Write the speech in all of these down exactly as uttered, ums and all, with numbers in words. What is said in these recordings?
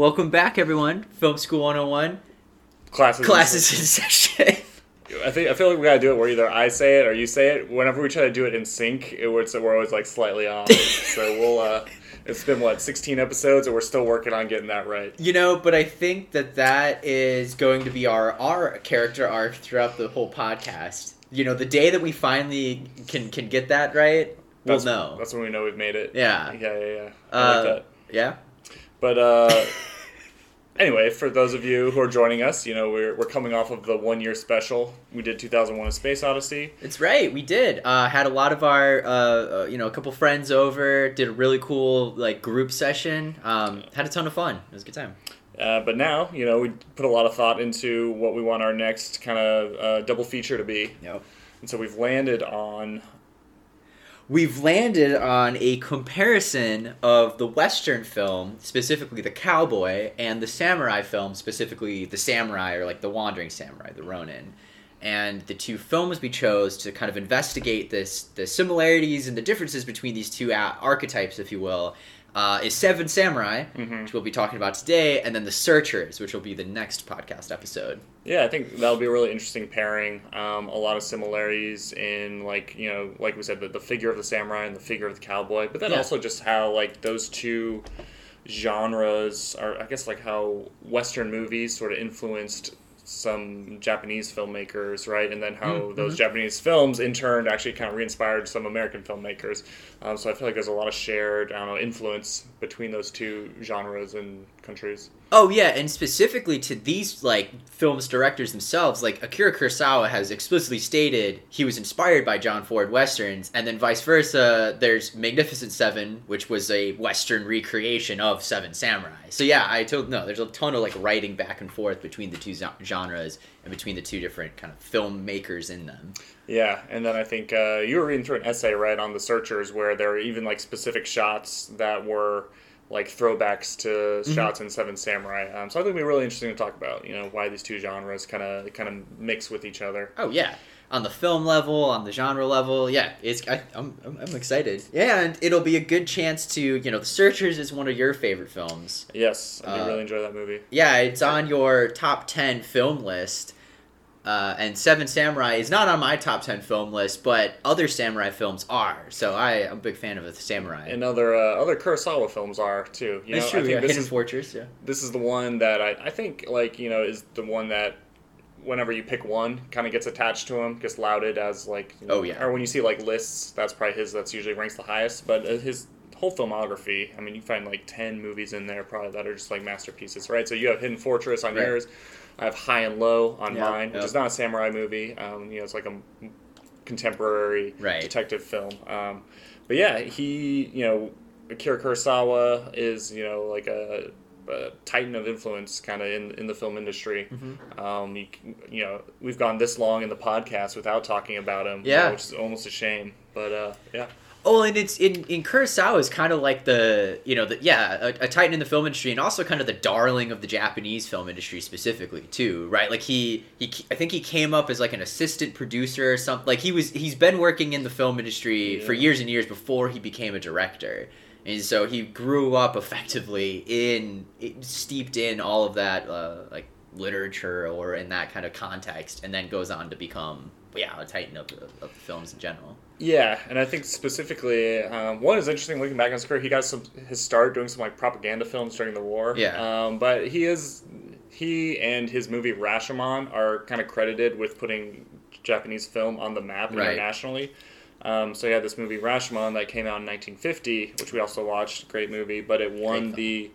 Welcome back, everyone. Film School one oh one. Classes. Classes in session. I think I feel like we gotta do it where either I say it or you say it. Whenever we try to do it in sync, it, we're, so we're always like slightly off. So we'll. Uh, it's been what sixteen episodes, and we're still working on getting that right. You know, but I think that that is going to be our our character arc throughout the whole podcast. You know, the day that we finally can can get that right, that's, we'll know. That's when we know we've made it. Yeah. Yeah, yeah, yeah. I uh, like that. Yeah. But uh, anyway, for those of you who are joining us, you know, we're we're coming off of the one-year special. We did two thousand one A Space Odyssey. That's right, we did. Uh, had a lot of our, uh, uh, you know, a couple friends over, did a really cool, like, group session. Um, had a ton of fun. It was a good time. Uh, but now, you know, we put a lot of thought into what we want our next kind of uh, double feature to be. Yep. And so we've landed on... We've landed on a comparison of the Western film, specifically the cowboy, and the samurai film, specifically the samurai, or like the wandering samurai, the Ronin. And the two films we chose to kind of investigate this, the similarities and the differences between these two archetypes, if you will, uh, is Seven Samurai, mm-hmm. which we'll be talking about today, and then The Searchers, which will be the next podcast episode. Yeah, I think that'll be a really interesting pairing. Um, a lot of similarities in, like, you know, like we said, the, the figure of the samurai and the figure of the cowboy, but then yeah. also just how, like, those two genres are, I guess, like how Western movies sort of influenced some Japanese filmmakers, right? And then how mm-hmm. those Japanese films, in turn, actually kind of re-inspired some American filmmakers. Um, so I feel like there's a lot of shared, I don't know, influence between those two genres and countries. Oh, yeah, and specifically to these, like, films directors themselves, like, Akira Kurosawa has explicitly stated he was inspired by John Ford Westerns, and then vice versa, there's Magnificent Seven, which was a Western recreation of Seven Samurai. So, yeah, I told, no, there's a ton of, like, writing back and forth between the two genres. genres and between the two different kind of filmmakers in them. Yeah, and then I think uh, you were reading through an essay, right, on The Searchers, where there were even, like, specific shots that were, like, throwbacks to mm-hmm. shots in Seven Samurai. Um, so I think it would be really interesting to talk about, you know, why these two genres kind of kind of mix with each other. Oh, yeah. On the film level, on the genre level, yeah, it's I, I'm, I'm excited. Yeah, and it'll be a good chance to, you know, The Searchers is one of your favorite films. Yes, I did uh, really enjoy that movie. Yeah, it's on your top ten film list, uh, and Seven Samurai is not on my top ten film list, but other samurai films are, so I, I'm a big fan of the samurai. And other uh, other Kurosawa films are, too. You know, That's true, I think yeah, this Hidden is, Fortress, yeah. This is the one that I, I think, like, you know, is the one that... whenever you pick one, kind of gets attached to him, gets lauded as, like... You know, oh, yeah. Or when you see, like, lists, that's probably his, that's usually ranks the highest, but his whole filmography, I mean, you find, like, ten movies in there, probably, that are just, like, masterpieces, right? So you have Hidden Fortress on right. yours, I have High and Low on yeah, mine, yeah. which is not a samurai movie, um, you know, it's like a contemporary right. detective film. Um, but, yeah, he, you know, Akira Kurosawa is, you know, like a... Uh, titan of influence kind of in in the film industry. Mm-hmm. Um, you, you know, we've gone this long in the podcast without talking about him, yeah. uh, which is almost a shame. But uh, yeah. Oh, and it's in in Kurosawa is kind of like the you know the yeah a, a titan in the film industry, and also kind of the darling of the Japanese film industry specifically too, right? Like he he I think he came up as like an assistant producer or something. Like he was he's been working in the film industry yeah. for years and years before he became a director. And so he grew up effectively in, steeped in all of that, uh, like, literature or in that kind of context, and then goes on to become, yeah, a titan of, of, of the films in general. Yeah, and I think specifically, um, one is interesting looking back on his career, he got some his start doing some, like, propaganda films during the war. Yeah. Um, but he is, he and his movie Rashomon are kind of credited with putting Japanese film on the map right. internationally. Um, so yeah, this movie Rashomon that came out in nineteen fifty, which we also watched, great movie, but it won the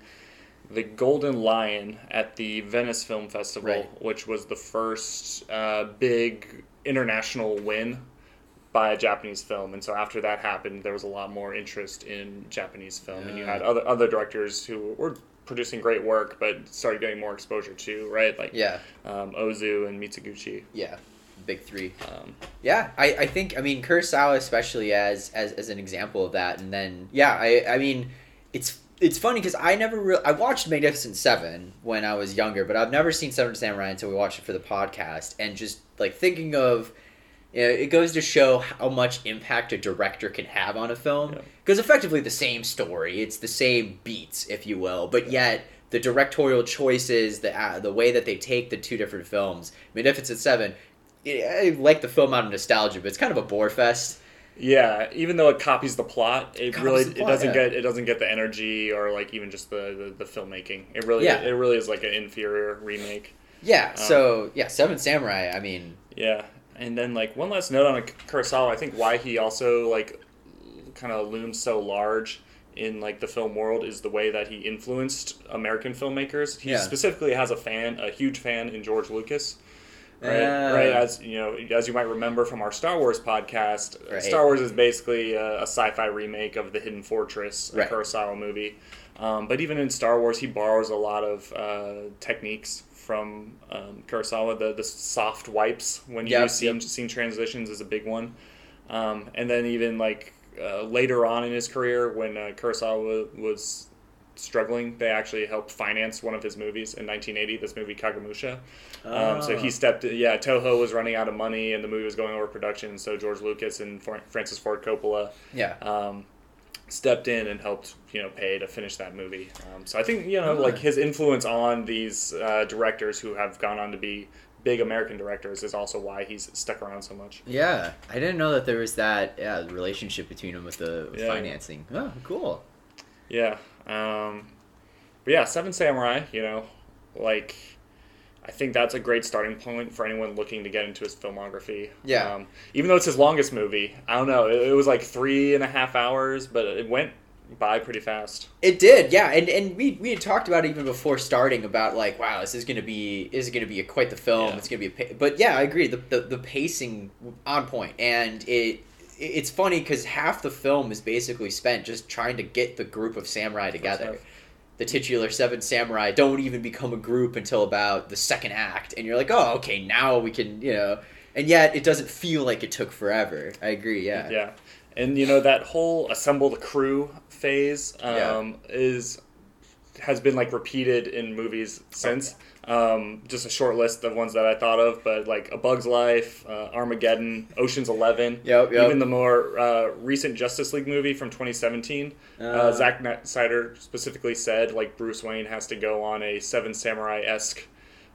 the Golden Lion at the Venice Film Festival, right. which was the first uh, big international win by a Japanese film. And so after that happened, there was a lot more interest in Japanese film, yeah. and you had other other directors who were producing great work, but started getting more exposure too, right? Like yeah. um, Ozu and Mizoguchi. Yeah. Big three. Um, yeah, I, I think, I mean, Kurosawa especially as, as as an example of that. And then, yeah, I I mean, it's it's funny because I never really, I watched Magnificent Seven when I was younger, but I've never seen Seven Samurai until we watched it for the podcast. And just, like, thinking of, you know, it goes to show how much impact a director can have on a film. Because yeah. effectively the same story, it's the same beats, if you will, but yeah. yet... the directorial choices, the uh, the way that they take the two different films. Magnificent Seven, I like the film out of nostalgia, but it's kind of a bore fest. Yeah, even though it copies the plot, it, it really plot, it doesn't yeah. get it doesn't get the energy or like even just the, the, the filmmaking. It really yeah. it really is like an inferior remake. Yeah. Um, so yeah, Seven Samurai. I mean. Yeah, and then like one last note on Kurosawa. I think why he also like kind of looms so large in like the film world is the way that he influenced American filmmakers. He yeah. specifically has a fan, a huge fan in George Lucas. Right, uh, right. As you know, as you might remember from our Star Wars podcast, right. Star Wars is basically a, a sci-fi remake of the Hidden Fortress, a right. Kurosawa movie. Um, but even in Star Wars, he borrows a lot of uh, techniques from um, Kurosawa. The the soft wipes when you yep, see yep. scene transitions is a big one, um, and then even like uh, later on in his career when uh, Kurosawa was struggling, they actually helped finance one of his movies in nineteen eighty, this movie Kagamusha. Oh. Um, so he stepped, yeah, Toho was running out of money and the movie was going over production, so George Lucas and Francis Ford Coppola yeah. um, stepped in and helped, you know, pay to finish that movie. Um, so I think, you know, oh. like his influence on these uh, directors who have gone on to be big American directors is also why he's stuck around so much. Yeah, I didn't know that there was that yeah, relationship between him with the with yeah. financing. Oh, cool. Yeah. Um, but yeah, Seven Samurai, you know, like, I think that's a great starting point for anyone looking to get into his filmography. Yeah. Um, even though it's his longest movie, I don't know, it, it was like three and a half hours, but it went by pretty fast. It did, yeah, and and we we had talked about it even before starting about like, wow, this is gonna be is gonna be a, quite the film. Yeah. It's gonna be, a, but yeah, I agree. The the, the pacing on point, and it. It's funny because half the film is basically spent just trying to get the group of samurai together. The titular Seven Samurai don't even become a group until about the second act. And you're like, oh, okay, now we can, you know. And yet it doesn't feel like it took forever. I agree, yeah. Yeah. And, you know, that whole assemble the crew phase um, yeah. is has been, like, repeated in movies since. Oh, yeah. um, just a short list of ones that I thought of, but, like, A Bug's Life, uh, Armageddon, Ocean's Eleven, yep, yep. even the more uh, recent Justice League movie from twenty seventeen. Uh, uh, Zack Snyder specifically said, like, Bruce Wayne has to go on a Seven Samurai-esque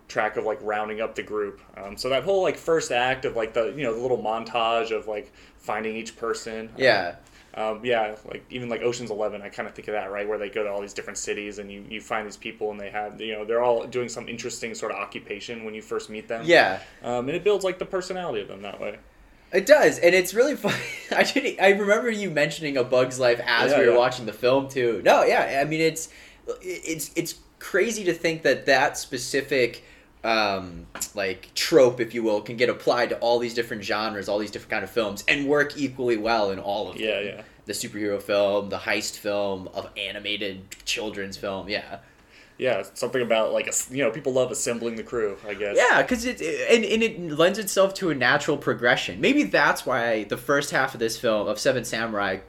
track of, like, rounding up the group. Um, so that whole, like, first act of, like, the, you know, the little montage of, like, finding each person. Yeah. Um, Um, yeah, like even like Ocean's Eleven, I kind of think of that, right, where they go to all these different cities and you, you find these people and they have, you know, they're all doing some interesting sort of occupation when you first meet them. Yeah. Um, and it builds like the personality of them that way. It does, and it's really funny. I didn't, I remember you mentioning A Bug's Life as yeah, we were yeah. watching the film too. No, yeah, I mean it's it's it's crazy to think that that specific um, like trope, if you will, can get applied to all these different genres, all these different kind of films, and work equally well in all of them. Yeah, yeah. The superhero film, the heist film, of animated children's film, yeah. Yeah, something about like a, you know, people love assembling the crew, I guess. Yeah, because it and, and it lends itself to a natural progression. Maybe that's why the first half of this film of Seven Samurai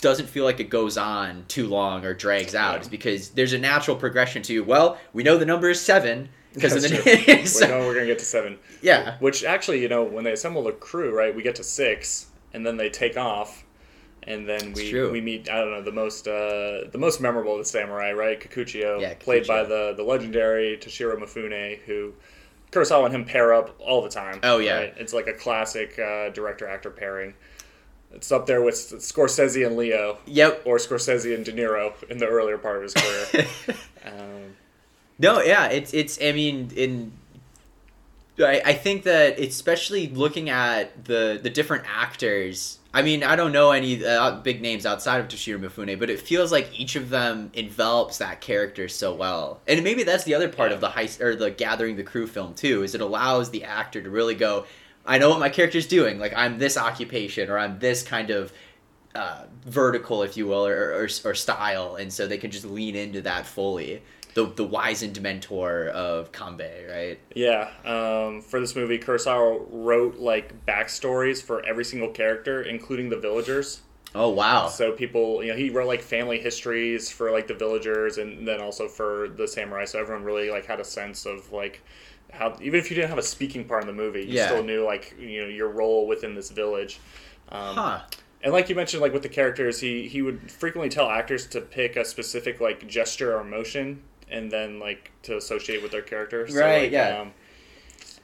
doesn't feel like it goes on too long or drags out, yeah. is because there's a natural progression to, well, we know the number is seven. Because of the so, we know we're going to get to seven. Yeah. Which actually, you know, when they assemble the crew, right, we get to six, and then they take off, and then we we meet, I don't know, the most uh, the most memorable of the samurai, right, Kikuchiyo, yeah, played by the, the legendary Toshiro Mifune, who Kurosawa and him pair up all the time. Oh, yeah. Right? It's like a classic uh, director-actor pairing. It's up there with Scorsese and Leo. Yep. Or Scorsese and De Niro in the earlier part of his career. um No, yeah, it's, it's I mean, in, I, I think that especially looking at the, the different actors, I mean, I don't know any uh, big names outside of Toshiro Mifune, but it feels like each of them envelops that character so well. And maybe that's the other part yeah. of the heist, or the gathering the crew film, too, is it allows the actor to really go, I know what my character's doing, like, I'm this occupation, or I'm this kind of uh, vertical, if you will, or, or, or style, and so they can just lean into that fully. The the wizened mentor of Kanbei, right? Yeah. Um, for this movie, Kurosawa wrote like backstories for every single character, including the villagers. Oh wow! So people, you know, he wrote like family histories for like the villagers, and then also for the samurai. So everyone really like had a sense of like how, even if you didn't have a speaking part in the movie, you yeah. still knew like, you know, your role within this village. Um, huh. And like you mentioned, like with the characters, he he would frequently tell actors to pick a specific like gesture or emotion. and then like to associate with their character. So, right. Like, yeah. Um,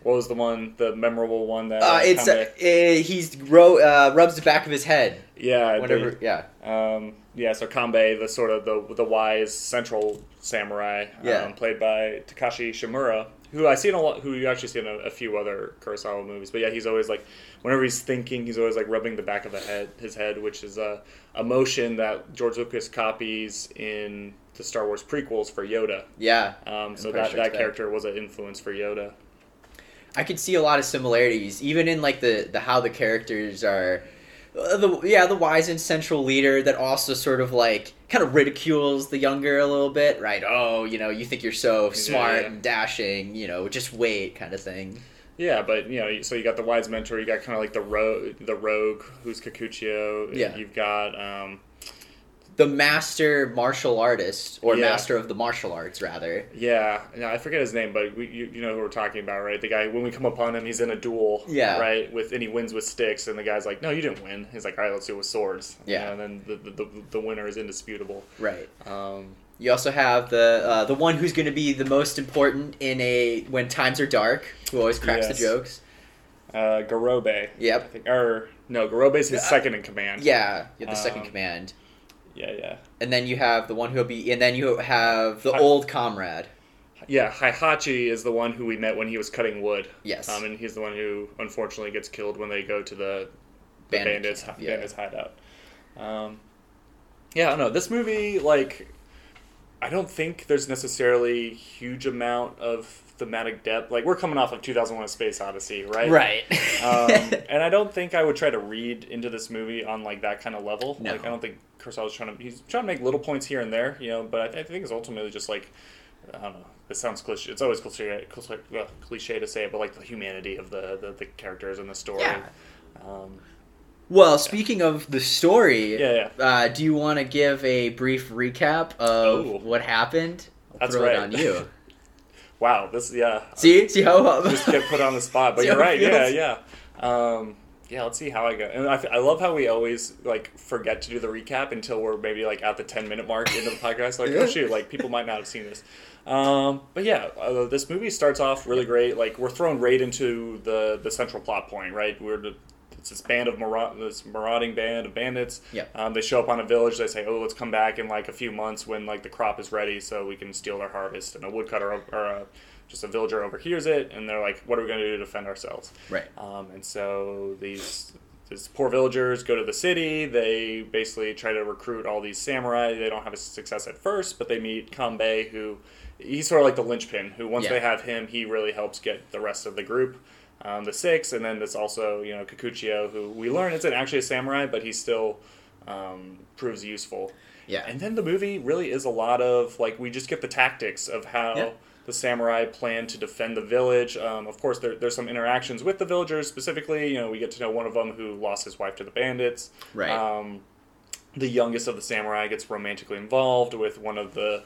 what was the one, the memorable one that? Uh, it's uh, he's ro- uh, rubs the back of his head. Yeah. Whatever. The, yeah. Um, yeah. So Kanbei, the sort of the the wise central samurai, yeah. um, played by Takashi Shimura, who I see in a lot, who you actually see in a, a few other Kurosawa movies. But yeah, he's always like, whenever he's thinking, he's always like rubbing the back of the head, his head, which is a, a motion that George Lucas copies in the Star Wars prequels for Yoda. Yeah. Um. So that, sure that character that. was an influence for Yoda. I could see a lot of similarities, even in like the, the how the characters are, uh, the yeah the wise and central leader that also sort of like kind of ridicules the younger a little bit, right? Oh, you know, you think you're so smart yeah, yeah. and dashing, you know, just wait, kind of thing. Yeah, but you know, so you got the wise mentor, you got kind of like the rogue, the rogue who's Kikuchiyo. Yeah. You've got um, the master martial artist, or yeah. master of the martial arts, rather. Yeah, no, I forget his name, but we, you, you know who we're talking about, right? The guy, when we come upon him, he's in a duel, yeah. right? With and he wins with sticks, and the guy's like, "No, you didn't win." He's like, "All right, let's do it with swords." Yeah, and then the the, the, the winner is indisputable. Right. Um, you also have the uh, the one who's going to be the most important in a when times are dark, who always cracks yes. the jokes. Uh, Garobe. Yep. I think, or no, Garobe's his uh, second in command. Yeah, you have the um, second command. Yeah, yeah. And then you have the one who'll be... And then you have the Hi- old comrade. Yeah, Heihachi is the one who we met when he was cutting wood. Yes. Um, and he's the one who, unfortunately, gets killed when they go to the, the bandits, bandits, yeah. bandits hideout. Um, yeah, I don't know. This movie, like... I don't think there's necessarily a huge amount of thematic depth. Like, we're coming off of two thousand one A Space Odyssey, right? Right. um, and I don't think I would try to read into this movie on, like, that kind of level. No. Like, I don't think... Kurosawa's trying to he's trying to make little points here and there, you know, but I, th- I think it's ultimately just like, I don't know, it sounds cliche, it's always cliche, cliche to say it, but like the humanity of the, the, the characters and the story. Yeah. Um, well, yeah. Speaking of the story, yeah, yeah. Uh, do you want to give a brief recap of Ooh. what happened? I'll That's throw right. it on you. Wow, this, yeah. See? See how? Just get put on the spot, but See you're right, yeah, yeah. Um, Yeah, let's see how I go. And I, I love how we always, like, forget to do the recap until we're maybe, like, at the ten-minute mark into the podcast. Like, oh, shoot, like, people might not have seen this. Um, but, yeah, uh, this movie starts off really great. Like, we're thrown right into the, the central plot point, right? We're the, It's this band of, mara- this marauding band of bandits. Yeah. Um, they show up on a village. They say, oh, let's come back in, like, a few months when, like, the crop is ready so we can steal their harvest. And a woodcutter or, or a... just a villager overhears it, and they're like, what are we going to do to defend ourselves? Right. Um, and so these these poor villagers go to the city. They basically try to recruit all these samurai. They don't have a success at first, but they meet Kanbei, who he's sort of like the linchpin, who once yeah. they have him, he really helps get the rest of the group, um, the six. And then there's also, you know, Kikuchiyo, who we learn isn't actually a samurai, but he still um, proves useful. Yeah. And then the movie really is a lot of, like, we just get the tactics of how... Yeah. The samurai plan to defend the village. Um, of course, there, there's some interactions with the villagers specifically. You know, we get to know one of them who lost his wife to the bandits. Right. Um, the youngest of the samurai gets romantically involved with one of the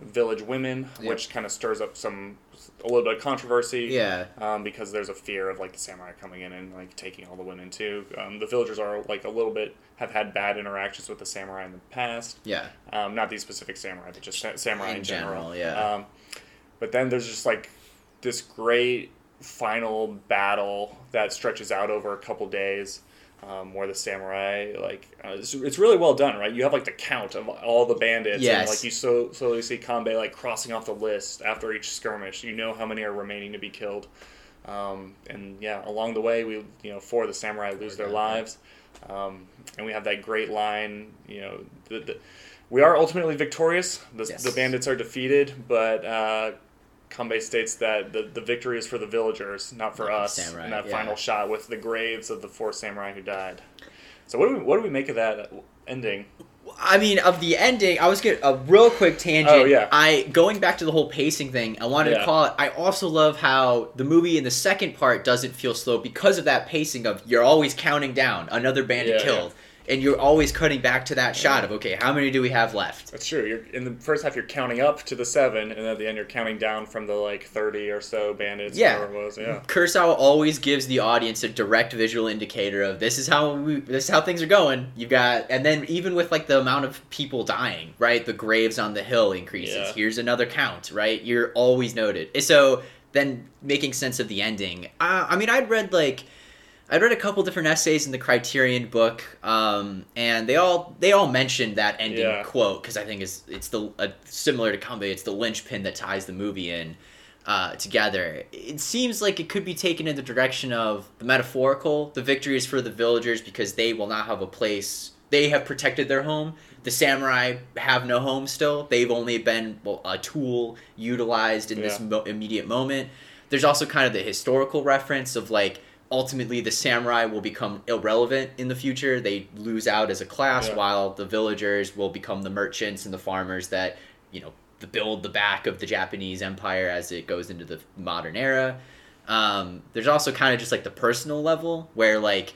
village women, yeah. which kind of stirs up some a little bit of controversy. Yeah. Um, because there's a fear of like the samurai coming in and like taking all the women too. Um, the villagers are like a little bit have had bad interactions with the samurai in the past. Yeah. Um, not these specific samurai, but just samurai in, in general. general. Yeah. Um, But then there's just, like, this great final battle that stretches out over a couple days um, where the samurai, like, uh, it's, it's really well done, right? You have, like, the count of all the bandits. Yes. And, like, you so, slowly see Kanbei, like, crossing off the list after each skirmish. You know how many are remaining to be killed. Um, and, yeah, along the way, we, you know, four of the samurai lose their lives. Um, and we have that great line, you know, the, the, we are ultimately victorious. The, yes. the bandits are defeated, but... Uh, Kanbei states that the, the victory is for the villagers, not for us. Samurai, and that yeah. final shot with the graves of the four samurai who died. So what do we what do we make of that ending? I mean, of the ending, I was getting a real quick tangent. Oh, yeah. I going back to the whole pacing thing, I wanted yeah. to call it, I also love how the movie in the second part doesn't feel slow because of that pacing of you're always counting down, another bandit yeah, killed. Yeah. and you're always cutting back to that shot of, okay, how many do we have left? That's true. You're, in the first half, you're counting up to the seven, and at the end, you're counting down from the, like, thirty or so bandits. Yeah. Whatever it was. Yeah. Kurosawa always gives the audience a direct visual indicator of, this is how we, this is how things are going. You've got, and then even with, like, the amount of people dying, right? The graves on the hill increases. Yeah. Here's another count, right? You're always noted. So then making sense of the ending. Uh, I mean, I'd read, like... I read a couple different essays in the Criterion book, um, and they all they all mentioned that ending yeah. quote, because I think it's it's the uh, similar to Kanbei, it's the linchpin that ties the movie in uh, together. It seems like it could be taken in the direction of the metaphorical. The victory is for the villagers because they will not have a place. They have protected their home. The samurai have no home still. They've only been well, a tool utilized in yeah. this mo- immediate moment. There's also kind of the historical reference of like, ultimately, the samurai will become irrelevant in the future. They lose out as a class, yeah. while the villagers will become the merchants and the farmers that, you know, build the back of the Japanese empire as it goes into the modern era. Um, there's also kind of just like the personal level where like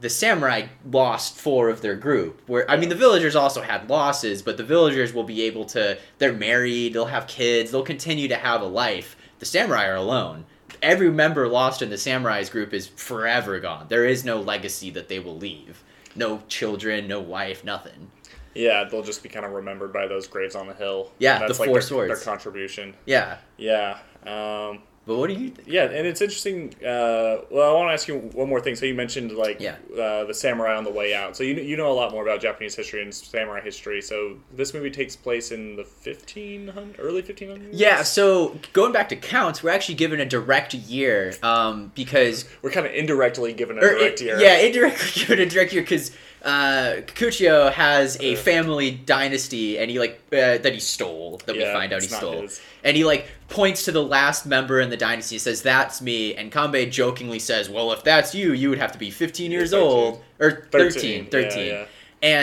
the samurai lost four of their group. Where I mean, the villagers also had losses, but the villagers will be able to. They're married. They'll have kids. They'll continue to have a life. The samurai are alone. Every member lost in the samurai's group is forever gone. There is no legacy that they will leave. No children, no wife, nothing. Yeah, they'll just be kind of remembered by those graves on the hill. Yeah, that's the like four their, swords. Their contribution. Yeah. Yeah. Um, but what do you think? Yeah, and it's interesting. Uh, well, I want to ask you one more thing. So you mentioned like yeah. uh, the samurai on the way out. So you you know a lot more about Japanese history and samurai history. So this movie takes place in the fifteen hundreds, early fifteen hundreds? Yeah, so going back to counts, we're actually given a direct year um, because... We're kind of indirectly given a direct it, year. Yeah, indirectly given a direct year because... Uh, Kikuchiyo has a family dynasty, and he like uh, that he stole. That yeah, we find out he stole, his. And he like points to the last member in the dynasty, and says, "That's me." And Kanbei jokingly says, "Well, if that's you, you would have to be fifteen years thirteen. Old or thirteen, thirteen." thirteen. Yeah, yeah.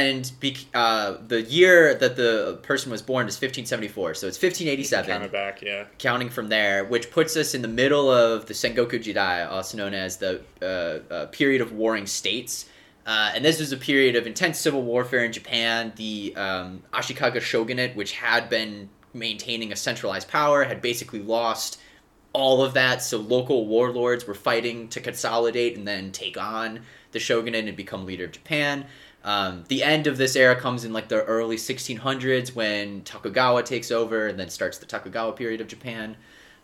And be, uh, the year that the person was born is fifteen seventy-four, so it's fifteen eighty-seven. Counting back, yeah. Counting from there, which puts us in the middle of the Sengoku Jidai, also known as the uh, uh, period of warring states. Uh, and this was a period of intense civil warfare in Japan. The um, Ashikaga shogunate, which had been maintaining a centralized power, had basically lost all of that. So local warlords were fighting to consolidate and then take on the shogunate and become leader of Japan. Um, the end of this era comes in like the early sixteen hundreds when Tokugawa takes over and then starts the Tokugawa period of Japan.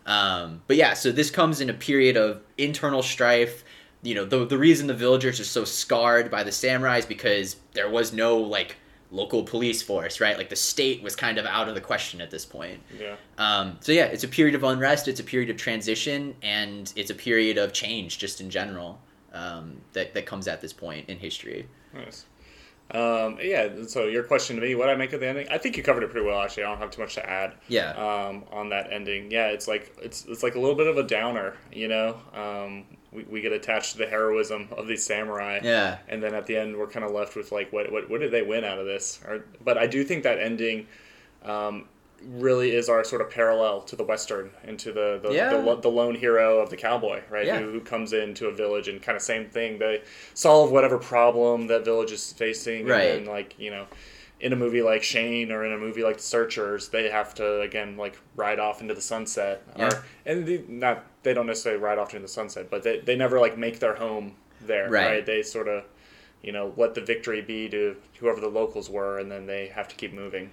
Um, but yeah, so this comes in a period of internal strife. You know, the the reason the villagers are so scarred by the samurais because there was no, like, local police force, right? Like, the state was kind of out of the question at this point. Yeah. Um, so, yeah, it's a period of unrest, it's a period of transition, and it's a period of change just in general um, that, that comes at this point in history. Nice. Um, yeah, so your question to me, what I make of the ending? I think you covered it pretty well, actually. I don't have too much to add. Yeah. Um, on that ending. Yeah, it's like, it's, it's like a little bit of a downer, you know? Um... We we get attached to the heroism of these samurai, yeah, and then at the end we're kind of left with like, what what what did they win out of this? Or, but I do think that ending, um, really is our sort of parallel to the Western and to the the, yeah. the, the lone hero of the cowboy, right? Yeah. Who, who comes into a village and kind of same thing. They solve whatever problem that village is facing, right? And then, like, you know, in a movie like Shane or in a movie like The Searchers, they have to, again, like, ride off into the sunset. Yeah. Or, and they, not they don't necessarily ride off into the sunset, but they, they never, like, make their home there. Right. right? They sort of, you know, let the victory be to whoever the locals were, and then they have to keep moving.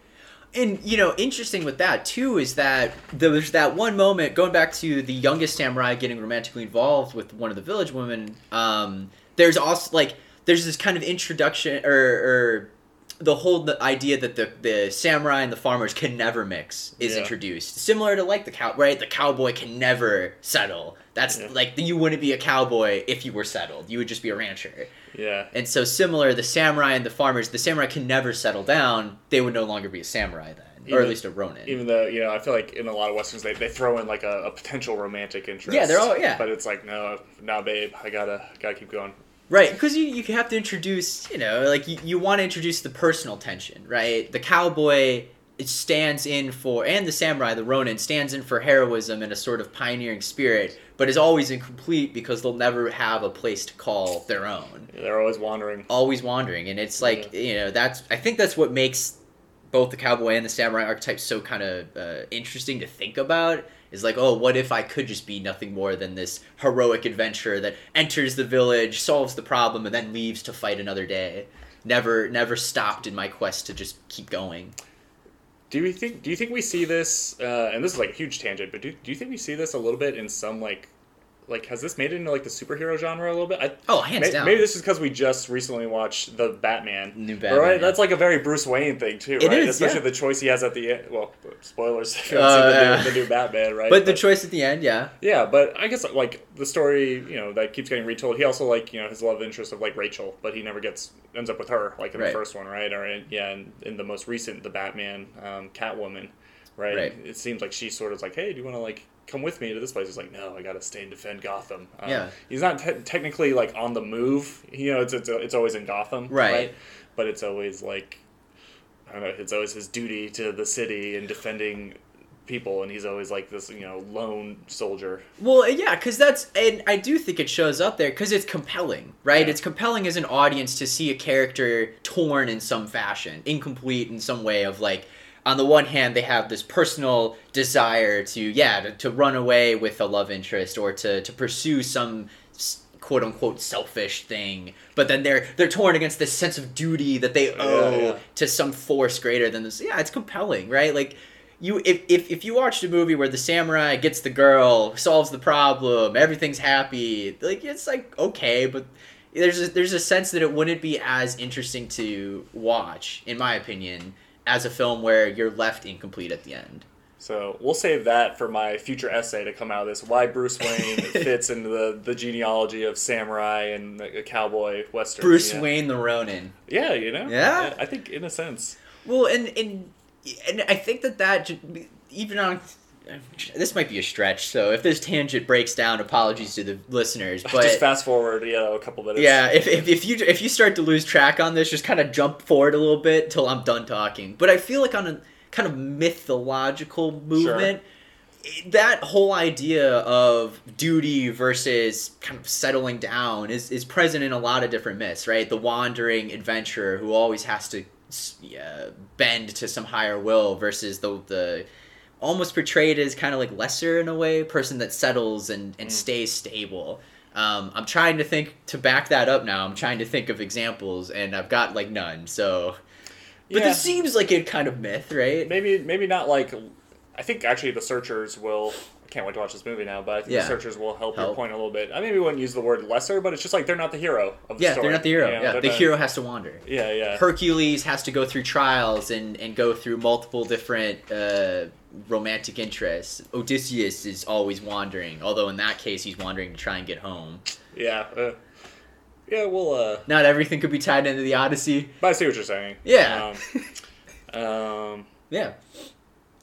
And, you know, interesting with that, too, is that there's that one moment, going back to the youngest samurai getting romantically involved with one of the village women, um, there's also, like, there's this kind of introduction, or... or the whole the idea that the, the samurai and the farmers can never mix is yeah. introduced. Similar to, like, the cow, right? The cowboy can never settle. That's, yeah. like, you wouldn't be a cowboy if you were settled. You would just be a rancher. Yeah. And so, similar, the samurai and the farmers, the samurai can never settle down. They would no longer be a samurai then. Even, or at least a ronin. Even though, you know, I feel like in a lot of Westerns, they, they throw in, like, a, a potential romantic interest. Yeah, they're all, yeah. But it's like, no, nah, babe, I gotta, gotta keep going. Right, because you, you have to introduce, you know, like, you, you want to introduce the personal tension, right? The cowboy it stands in for, and the samurai, the ronin, stands in for heroism and a sort of pioneering spirit, but is always incomplete because they'll never have a place to call their own. They're always wandering. Always wandering, and it's like, yeah. you know, that's, I think that's what makes both the cowboy and the samurai archetypes so kind of uh, interesting to think about, is like, oh, what if I could just be nothing more than this heroic adventurer that enters the village, solves the problem, and then leaves to fight another day. Never, never stopped in my quest to just keep going. Do we think? Do you think we see this? Uh, and this is like a huge tangent, but do do you think we see this a little bit in some like, like has this made it into like the superhero genre a little bit? I, oh, hands may, down. Maybe this is because we just recently watched The Batman. New Batman, right? Yeah. That's like a very Bruce Wayne thing too, right? It is, especially yeah. the choice he has at the end. Well, spoilers. If you haven't uh, seen the, new, the new Batman, right? But, but the choice at the end, yeah. Yeah, but I guess like the story, you know, that keeps getting retold. He also like you know his love interest of like Rachel, but he never gets. Ends up with her, like in right. the first one, right? Or in, yeah, in, in the most recent, the Batman, um, Catwoman, right? right? It seems like she sort of like, hey, do you want to like come with me to this place? It's like, no, I gotta stay and defend Gotham. Um, yeah, he's not te- technically like on the move. You know, it's it's it's always in Gotham, right? right? But it's always like, I don't know, it's always his duty to the city and defending people, and he's always like this, you know, lone soldier. Well, yeah, because that's, and I do think it shows up there because it's compelling, right? Yeah. It's compelling as an audience to see a character torn in some fashion, incomplete in some way of like, on the one hand, they have this personal desire to, yeah, to, to run away with a love interest or to, to pursue some quote unquote selfish thing, but then they're they're torn against this sense of duty that they owe yeah, yeah. to some force greater than this. Yeah, it's compelling, right? Like, You if, if if you watched a movie where the samurai gets the girl, solves the problem, everything's happy, like it's like okay, but there's a, there's a sense that it wouldn't be as interesting to watch, in my opinion, as a film where you're left incomplete at the end. So we'll save that for my future essay to come out of this, why Bruce Wayne fits into the, the genealogy of samurai and the cowboy western. Bruce yeah. Wayne the Ronin. Yeah, you know? Yeah. I, I think in a sense. Well, and... and And I think that that, even on, this might be a stretch, so if this tangent breaks down, apologies to the listeners, but... Just fast forward, you know, a couple minutes. Yeah, if, if, if you if you start to lose track on this, just kind of jump forward a little bit until I'm done talking. But I feel like on a kind of mythological movement, sure. that whole idea of duty versus kind of settling down is, is present in a lot of different myths, right? The wandering adventurer who always has to... Uh, bend to some higher will versus the the almost portrayed as kind of like lesser in a way person that settles and, and mm. stays stable. Um, I'm trying to think to back that up now. I'm trying to think of examples and I've got like none. So, but yeah. this seems like a kind of myth, right? Maybe maybe not like. I think actually the Searchers will. I can't wait to watch this movie now, but I think yeah. the Searchers will help, help your point a little bit. I maybe wouldn't use the word lesser, but it's just like they're not the hero of the yeah, story. Yeah, they're not the hero. You know, yeah, the not... hero has to wander. Yeah, yeah. Hercules has to go through trials and, and go through multiple different uh, romantic interests. Odysseus is always wandering, although in that case he's wandering to try and get home. Yeah, uh, yeah. Well, uh, not everything could be tied into the Odyssey. But I see what you're saying. Yeah. Um, um, yeah.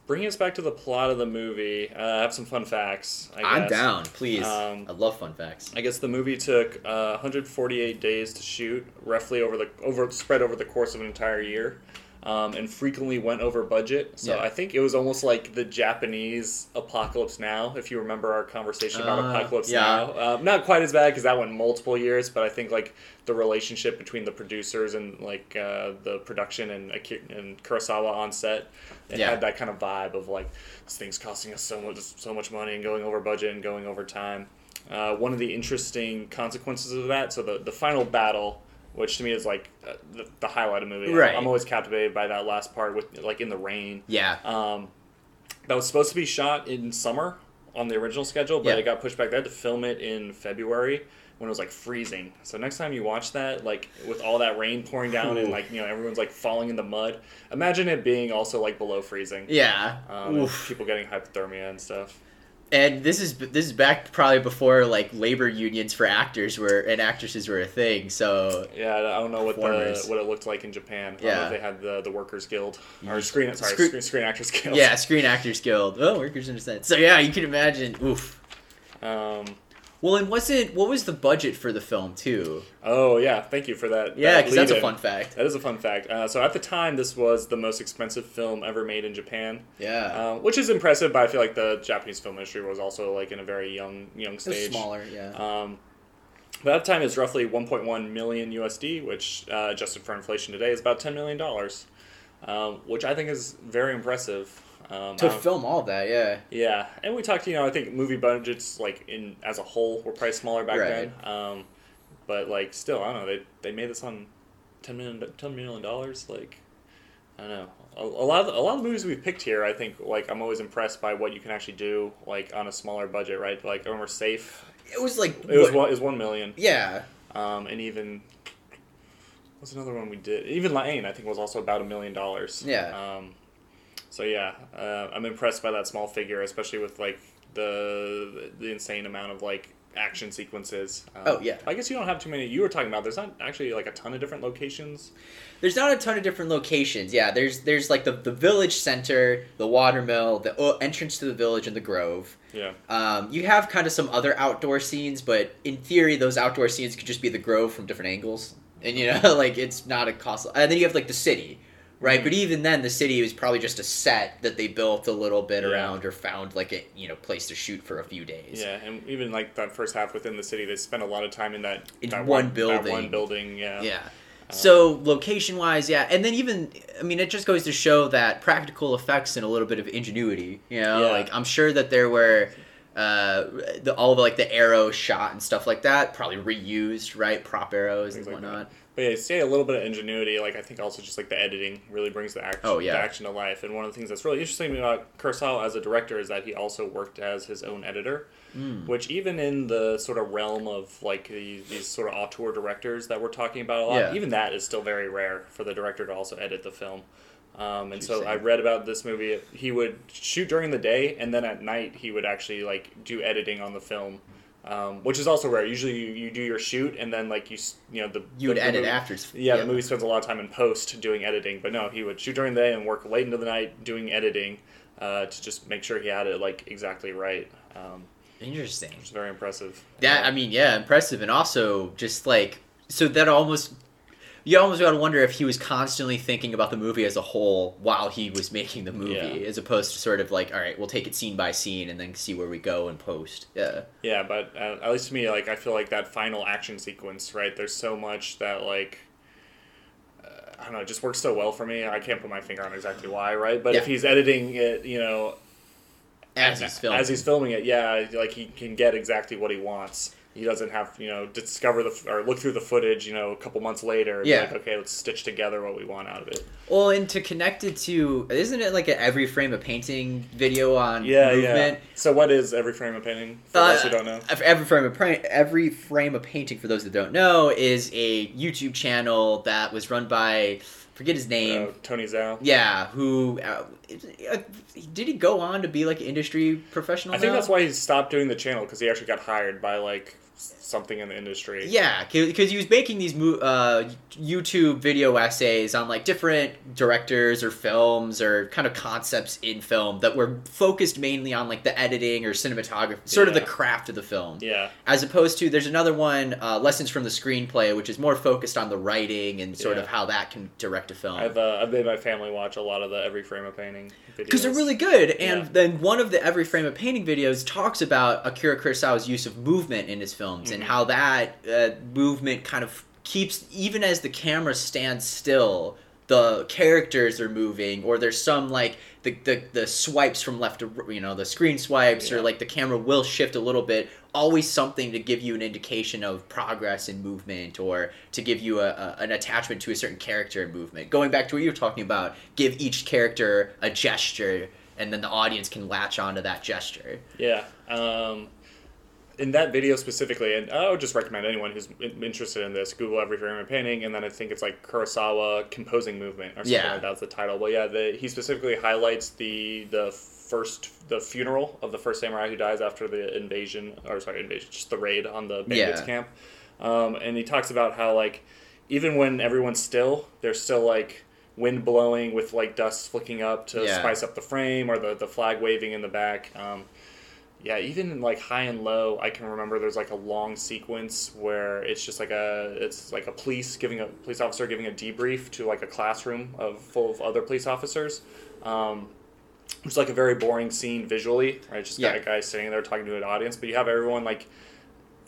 Bringing us back to the plot of the movie, uh, I have some fun facts, I guess. I'm down, please. Um, I love fun facts. I guess the movie took uh, one hundred forty-eight days to shoot, roughly over the over spread over the course of an entire year, um, and frequently went over budget. So yeah. I think it was almost like the Japanese Apocalypse Now, if you remember our conversation about uh, Apocalypse yeah. Now. Um, not quite as bad because that went multiple years, but I think like the relationship between the producers and like uh, the production and and Kurosawa on set. It yeah. had that kind of vibe of like this thing's costing us so much, so much money and going over budget and going over time. Uh, one of the interesting consequences of that, so the, the final battle, which to me is like the, the highlight of the movie. Right. I'm always captivated by that last part with like in the rain. Yeah. Um, that was supposed to be shot in summer on the original schedule, but yeah. it got pushed back. They had to film it in February. When it was like freezing. So next time you watch that, like with all that rain pouring down and like, you know, everyone's like falling in the mud. Imagine it being also like below freezing. Yeah. Um, and people getting hypothermia and stuff. And this is this is back probably before like labor unions for actors were and actresses were a thing. So yeah, I don't know what the, what it looked like in Japan. I yeah, don't know if they had the the Workers Guild or screen sorry Scre- screen, screen Actors Guild. Yeah, Screen Actors Guild. Oh, Workers in a sense. So yeah, you can imagine. Oof. Um. Well, and wasn't what was the budget for the film too? Oh yeah, thank you for that. Yeah, because that that's a fun fact. That is a fun fact. Uh, so at the time, this was the most expensive film ever made in Japan. Yeah, uh, which is impressive, but I feel like the Japanese film industry was also like in a very young young stage. It was smaller, yeah. Um, but at the time, it's roughly one point one million U S D, which uh, adjusted for inflation today is about ten million dollars, uh, which I think is very impressive. Um, to film all that, yeah. Yeah, and we talked, you know, I think movie budgets, like, in as a whole were probably smaller back right. then. Um, but, like, still, I don't know, they they made this on ten million dollars, like, I don't know. A, a, lot of, a lot of the movies we've picked here, I think, like, I'm always impressed by what you can actually do, like, on a smaller budget, right? Like, when we're safe. It was, like... It was, one, it was one million. Yeah. Um, and even... What's another one we did? Even Laine, I think, was also about a million dollars. Yeah. Um... So yeah, uh, I'm impressed by that small figure, especially with like the the insane amount of like action sequences. Um, oh yeah. I guess you don't have too many. You were talking about there's not actually like a ton of different locations. There's not a ton of different locations. Yeah, there's there's like the, the village center, the watermill, the o- entrance to the village, and the grove. Yeah. Um, you have kind of some other outdoor scenes, but in theory, those outdoor scenes could just be the grove from different angles, and you know, like it's not a cost. And then you have like the city. Right, but even then, the city was probably just a set that they built a little bit yeah. around, or found like a you know place to shoot for a few days. Yeah, and even like that first half within the city, they spent a lot of time in that, in that one, one building. That one building, yeah. Yeah. Uh, so location wise, yeah, and then even I mean, it just goes to show that practical effects and a little bit of ingenuity. You know, yeah. like I'm sure that there were. Uh, the, all of like the arrow shot and stuff like that probably reused, right? Prop arrows Things and whatnot. Like but yeah, say a little bit of ingenuity. Like I think also just like the editing really brings the action, oh, yeah. the action to life. And one of the things that's really interesting about Kurosawa as a director is that he also worked as his own editor, mm. which even in the sort of realm of like the, these sort of auteur directors that we're talking about a lot, yeah. even that is still very rare for the director to also edit the film. Um, and so I read about this movie. He would shoot during the day, and then at night he would actually like do editing on the film, um, which is also rare. Usually you, you do your shoot, and then like you you know the you would the, edit the movie, after. Yeah, yeah, the movie spends a lot of time in post doing editing, but no, he would shoot during the day and work late into the night doing editing uh, to just make sure he had it like exactly right. Um, Interesting. Which is very impressive. That uh, I mean, yeah, impressive, and also just like so that almost. You almost got to wonder if he was constantly thinking about the movie as a whole while he was making the movie, yeah. as opposed to sort of like, all right, we'll take it scene by scene and then see where we go and post. Yeah. Yeah, but uh, at least to me, like, I feel like that final action sequence, right? There's so much that, like, uh, I don't know, it just works so well for me. I can't put my finger on exactly why, right? But yeah. if he's editing it, you know... As he's filming. As he's filming it, yeah. Like, he can get exactly what he wants. He doesn't have, you know, discover the or look through the footage, you know, a couple months later. And yeah. Like, okay, let's stitch together what we want out of it. Well, and to connect it to, isn't it like an Every Frame a Painting video on yeah, movement? Yeah. So what is Every Frame a Painting? For uh, those who don't know, Every Frame a pra- Every Frame a Painting for those that don't know is a YouTube channel that was run by. Forget his name. Uh, Tony Zhao. Yeah, who... Uh, did he go on to be, like, an industry professional I think now? That's why he stopped doing the channel, because he actually got hired by, like, something in the industry. Yeah, because he was making these uh, YouTube video essays on, like, different directors or films or kind of concepts in film that were focused mainly on, like, the editing or cinematography, sort yeah. of the craft of the film. Yeah. As opposed to, there's another one, uh, Lessons from the Screenplay, which is more focused on the writing and sort yeah. of how that can direct to film. I've uh, I've made my family watch a lot of the Every Frame a Painting videos. Because they're really good. And yeah. then one of the Every Frame a Painting videos talks about Akira Kurosawa's use of movement in his films mm-hmm. and how that uh, movement kind of keeps, even as the camera stands still, the characters are moving, or there's some like the the, the swipes from left to, you know, the screen swipes yeah. or like the camera will shift a little bit. Always something to give you an indication of progress and movement, or to give you a, a an attachment to a certain character and movement. Going back to what you were talking about, give each character a gesture, and then the audience can latch onto that gesture. Yeah. Um, in that video specifically, and I would just recommend anyone who's interested in this, Google Every Frame a Painting, and then I think it's like Kurosawa Composing Movement, or something yeah. like that's the title. But yeah, the, he specifically highlights the the... First, the funeral of the first samurai who dies after the invasion, or sorry, invasion, just the raid on the bandits yeah. camp. Um, and he talks about how, like, even when everyone's still, there's still, like, wind blowing with, like, dust flicking up to yeah. spice up the frame, or the, the flag waving in the back. Um, Yeah, even in like High and Low, I can remember there's like a long sequence where it's just like a it's like a police giving a police officer giving a debrief to like a classroom of full of other police officers. Um, it's like a very boring scene visually, right? Just yeah. got a guy sitting there talking to an audience, but you have everyone like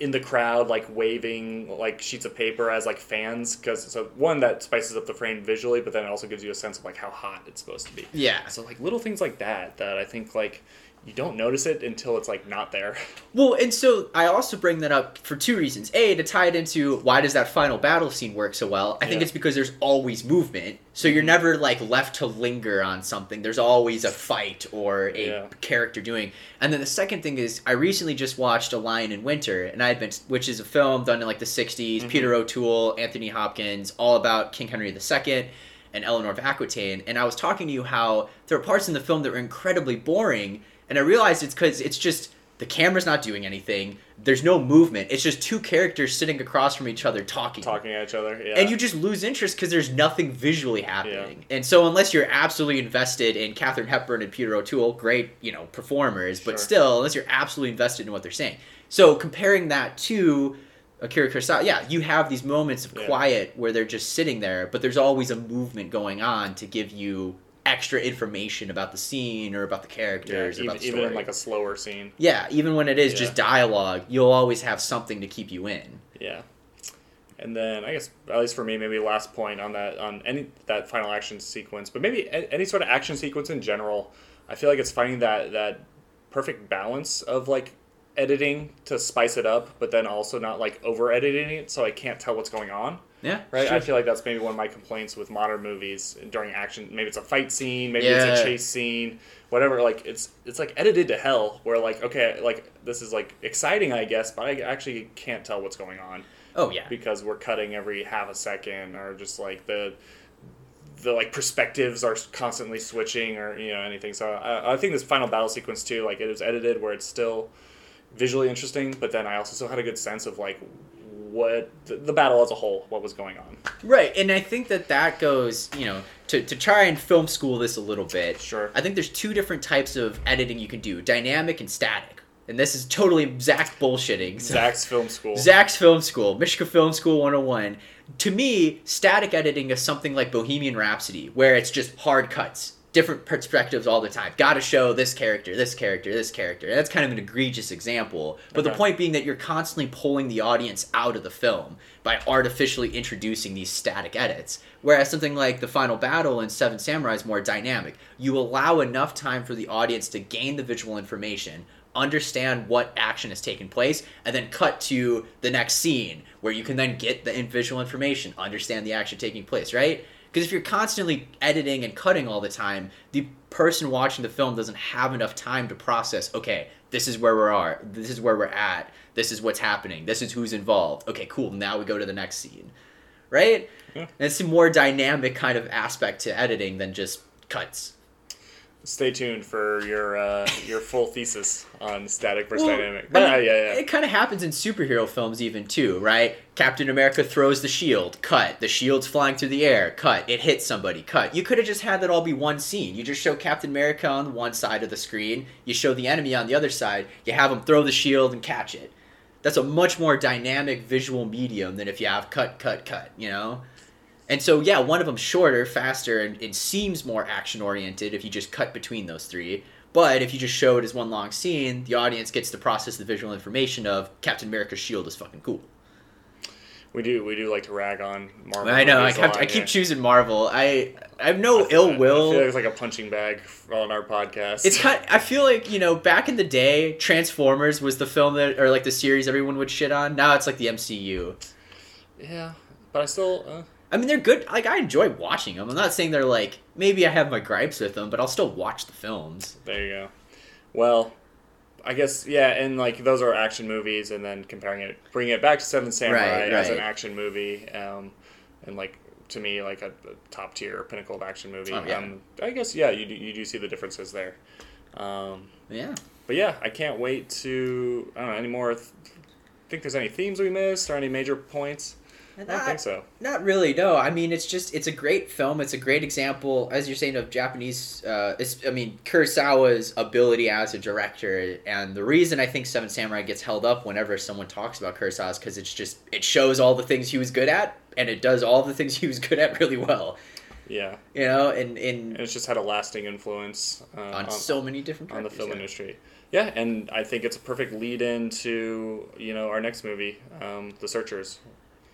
in the crowd like waving like sheets of paper as like fans, because so one that spices up the frame visually, but then it also gives you a sense of like how hot it's supposed to be. Yeah. So like little things like that that I think like. You don't notice it until it's, like, not there. Well, and so I also bring that up for two reasons. A, to tie it into why does that final battle scene work so well? I yeah. think it's because there's always movement, so you're never, like, left to linger on something. There's always a fight or a yeah. character doing. And then the second thing is I recently just watched A Lion in Winter, and I had been, which is a film done in, like, the sixties, mm-hmm. Peter O'Toole, Anthony Hopkins, all about King Henry the Second and Eleanor of Aquitaine. And I was talking to you how there are parts in the film that were incredibly boring, and I realized it's because it's just the camera's not doing anything. There's no movement. It's just two characters sitting across from each other talking. Talking at each other, yeah. And you just lose interest because there's nothing visually happening. Yeah. And so unless you're absolutely invested in Katharine Hepburn and Peter O'Toole, great, you know, performers, sure. but still, unless you're absolutely invested in what they're saying. So comparing that to Akira Kurosawa, yeah, you have these moments of yeah. quiet where they're just sitting there, but there's always a movement going on to give you extra information about the scene or about the characters, yeah, or even, about the story. Even in like a slower scene. Yeah, even when it is yeah. just dialogue, you'll always have something to keep you in. Yeah. And then I guess, at least for me, maybe last point on that, on any that final action sequence, but maybe any sort of action sequence in general, I feel like it's finding that that perfect balance of like editing to spice it up, but then also not like over editing it so I can't tell what's going on. Yeah, right. Sure. I feel like that's maybe one of my complaints with modern movies during action. Maybe it's a fight scene, maybe yeah. it's a chase scene, whatever. Like it's it's like edited to hell. Where like okay, like this is like exciting, I guess, but I actually can't tell what's going on. Oh yeah, because we're cutting every half a second, or just like the the like perspectives are constantly switching, or you know anything. So I, I think this final battle sequence too, like it was edited where it's still visually interesting, but then I also still had a good sense of like. What the battle as a whole, what was going on. Right, and I think that that goes, you know, to, to try and film school this a little bit. Sure. I think there's two different types of editing you can do, dynamic and static. And this is totally Zach bullshitting. So. Zach's Film School. Zach's Film School. Mishka Film School one oh one. To me, static editing is something like Bohemian Rhapsody, where it's just hard cuts, different perspectives all the time. Got to show this character, this character, this character. That's kind of an egregious example. But okay. The point being that you're constantly pulling the audience out of the film by artificially introducing these static edits. Whereas something like the final battle in Seven Samurai is more dynamic. You allow enough time for the audience to gain the visual information, understand what action has taken place, and then cut to the next scene where you can then get the visual information, understand the action taking place, right? Because if you're constantly editing and cutting all the time, the person watching the film doesn't have enough time to process, okay, this is where we are, this is where we're at, this is what's happening, this is who's involved. Okay, cool, now we go to the next scene. Right? Yeah. And it's a more dynamic kind of aspect to editing than just cuts. Stay tuned for your uh, your full thesis on static versus well, dynamic. But I mean, yeah, yeah. It kind of happens in superhero films even too, right? Captain America throws the shield, cut. The shield's flying through the air, cut. It hits somebody, cut. You could have just had that all be one scene. You just show Captain America on one side of the screen. You show the enemy on the other side. You have them throw the shield and catch it. That's a much more dynamic visual medium than if you have cut, cut, cut, you know? And so, yeah, one of them's shorter, faster, and it seems more action-oriented if you just cut between those three. But if you just show it as one long scene, the audience gets to process the visual information of Captain America's shield is fucking cool. We do we do like to rag on Marvel. I know. I, kept, lot, I yeah. keep choosing Marvel. I I have no ill that. will. I feel like it's like a punching bag on our podcast. It's kind of, I feel like, you know, back in the day, Transformers was the film that, or like the series everyone would shit on. Now it's like the M C U. Yeah, but I still... Uh... I mean, they're good. Like, I enjoy watching them. I'm not saying they're like, maybe I have my gripes with them, but I'll still watch the films. There you go. Well, I guess, yeah, and like those are action movies, and then comparing it, bringing it back to Seven Samurai right, right. as an action movie, um, and like, to me, like a, a top tier pinnacle of action movie. Oh, yeah. um, I guess, yeah, you do, you do see the differences there. Um, yeah. But yeah, I can't wait to, I don't know, any more, th- think there's any themes we missed or any major points. Not, I don't think so. Not really, no. I mean, it's just, it's a great film. It's a great example, as you're saying, of Japanese, uh, I mean, Kurosawa's ability as a director. And the reason I think Seven Samurai gets held up whenever someone talks about Kurosawa is because it's just, it shows all the things he was good at, and it does all the things he was good at really well. Yeah. You know, and... And, and it's just had a lasting influence. Uh, on, on so many different On the film yeah. industry. Yeah, and I think it's a perfect lead-in to, you know, our next movie, um, The Searchers.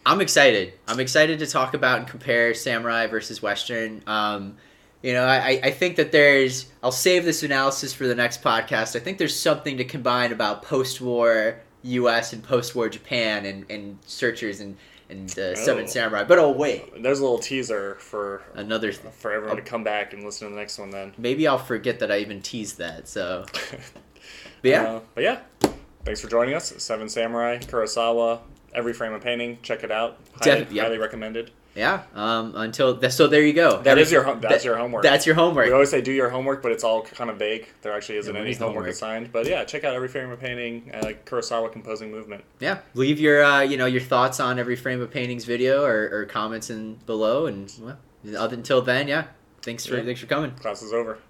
I'm excited. I'm excited to talk about and compare Samurai versus Western. Um, you know, I, I think that there's... I'll save this analysis for the next podcast. I think there's something to combine about post-war U S and post-war Japan and, and Searchers and... and uh, oh. Seven Samurai. But oh wait, there's a little teaser for another th- for everyone I'll, to come back and listen to the next one. Then maybe I'll forget that I even teased that. So, but yeah, uh, but yeah, thanks for joining us. Seven Samurai, Kurosawa, Every Frame a Painting. Check it out. Highly, Def- yep. highly recommended. Yeah. Um. Until th- so, there you go. That Every, is your hom- that's that, your homework. That's your homework. We always say do your homework, but it's all kind of vague. There actually isn't Everybody's any homework, homework assigned. But yeah, check out Every Frame of Painting, uh, Kurosawa composing movement. Yeah, leave your uh, you know your thoughts on Every Frame of Painting's video or, or comments in below. And well, other until then, yeah. Thanks for yeah. thanks for coming. Class is over.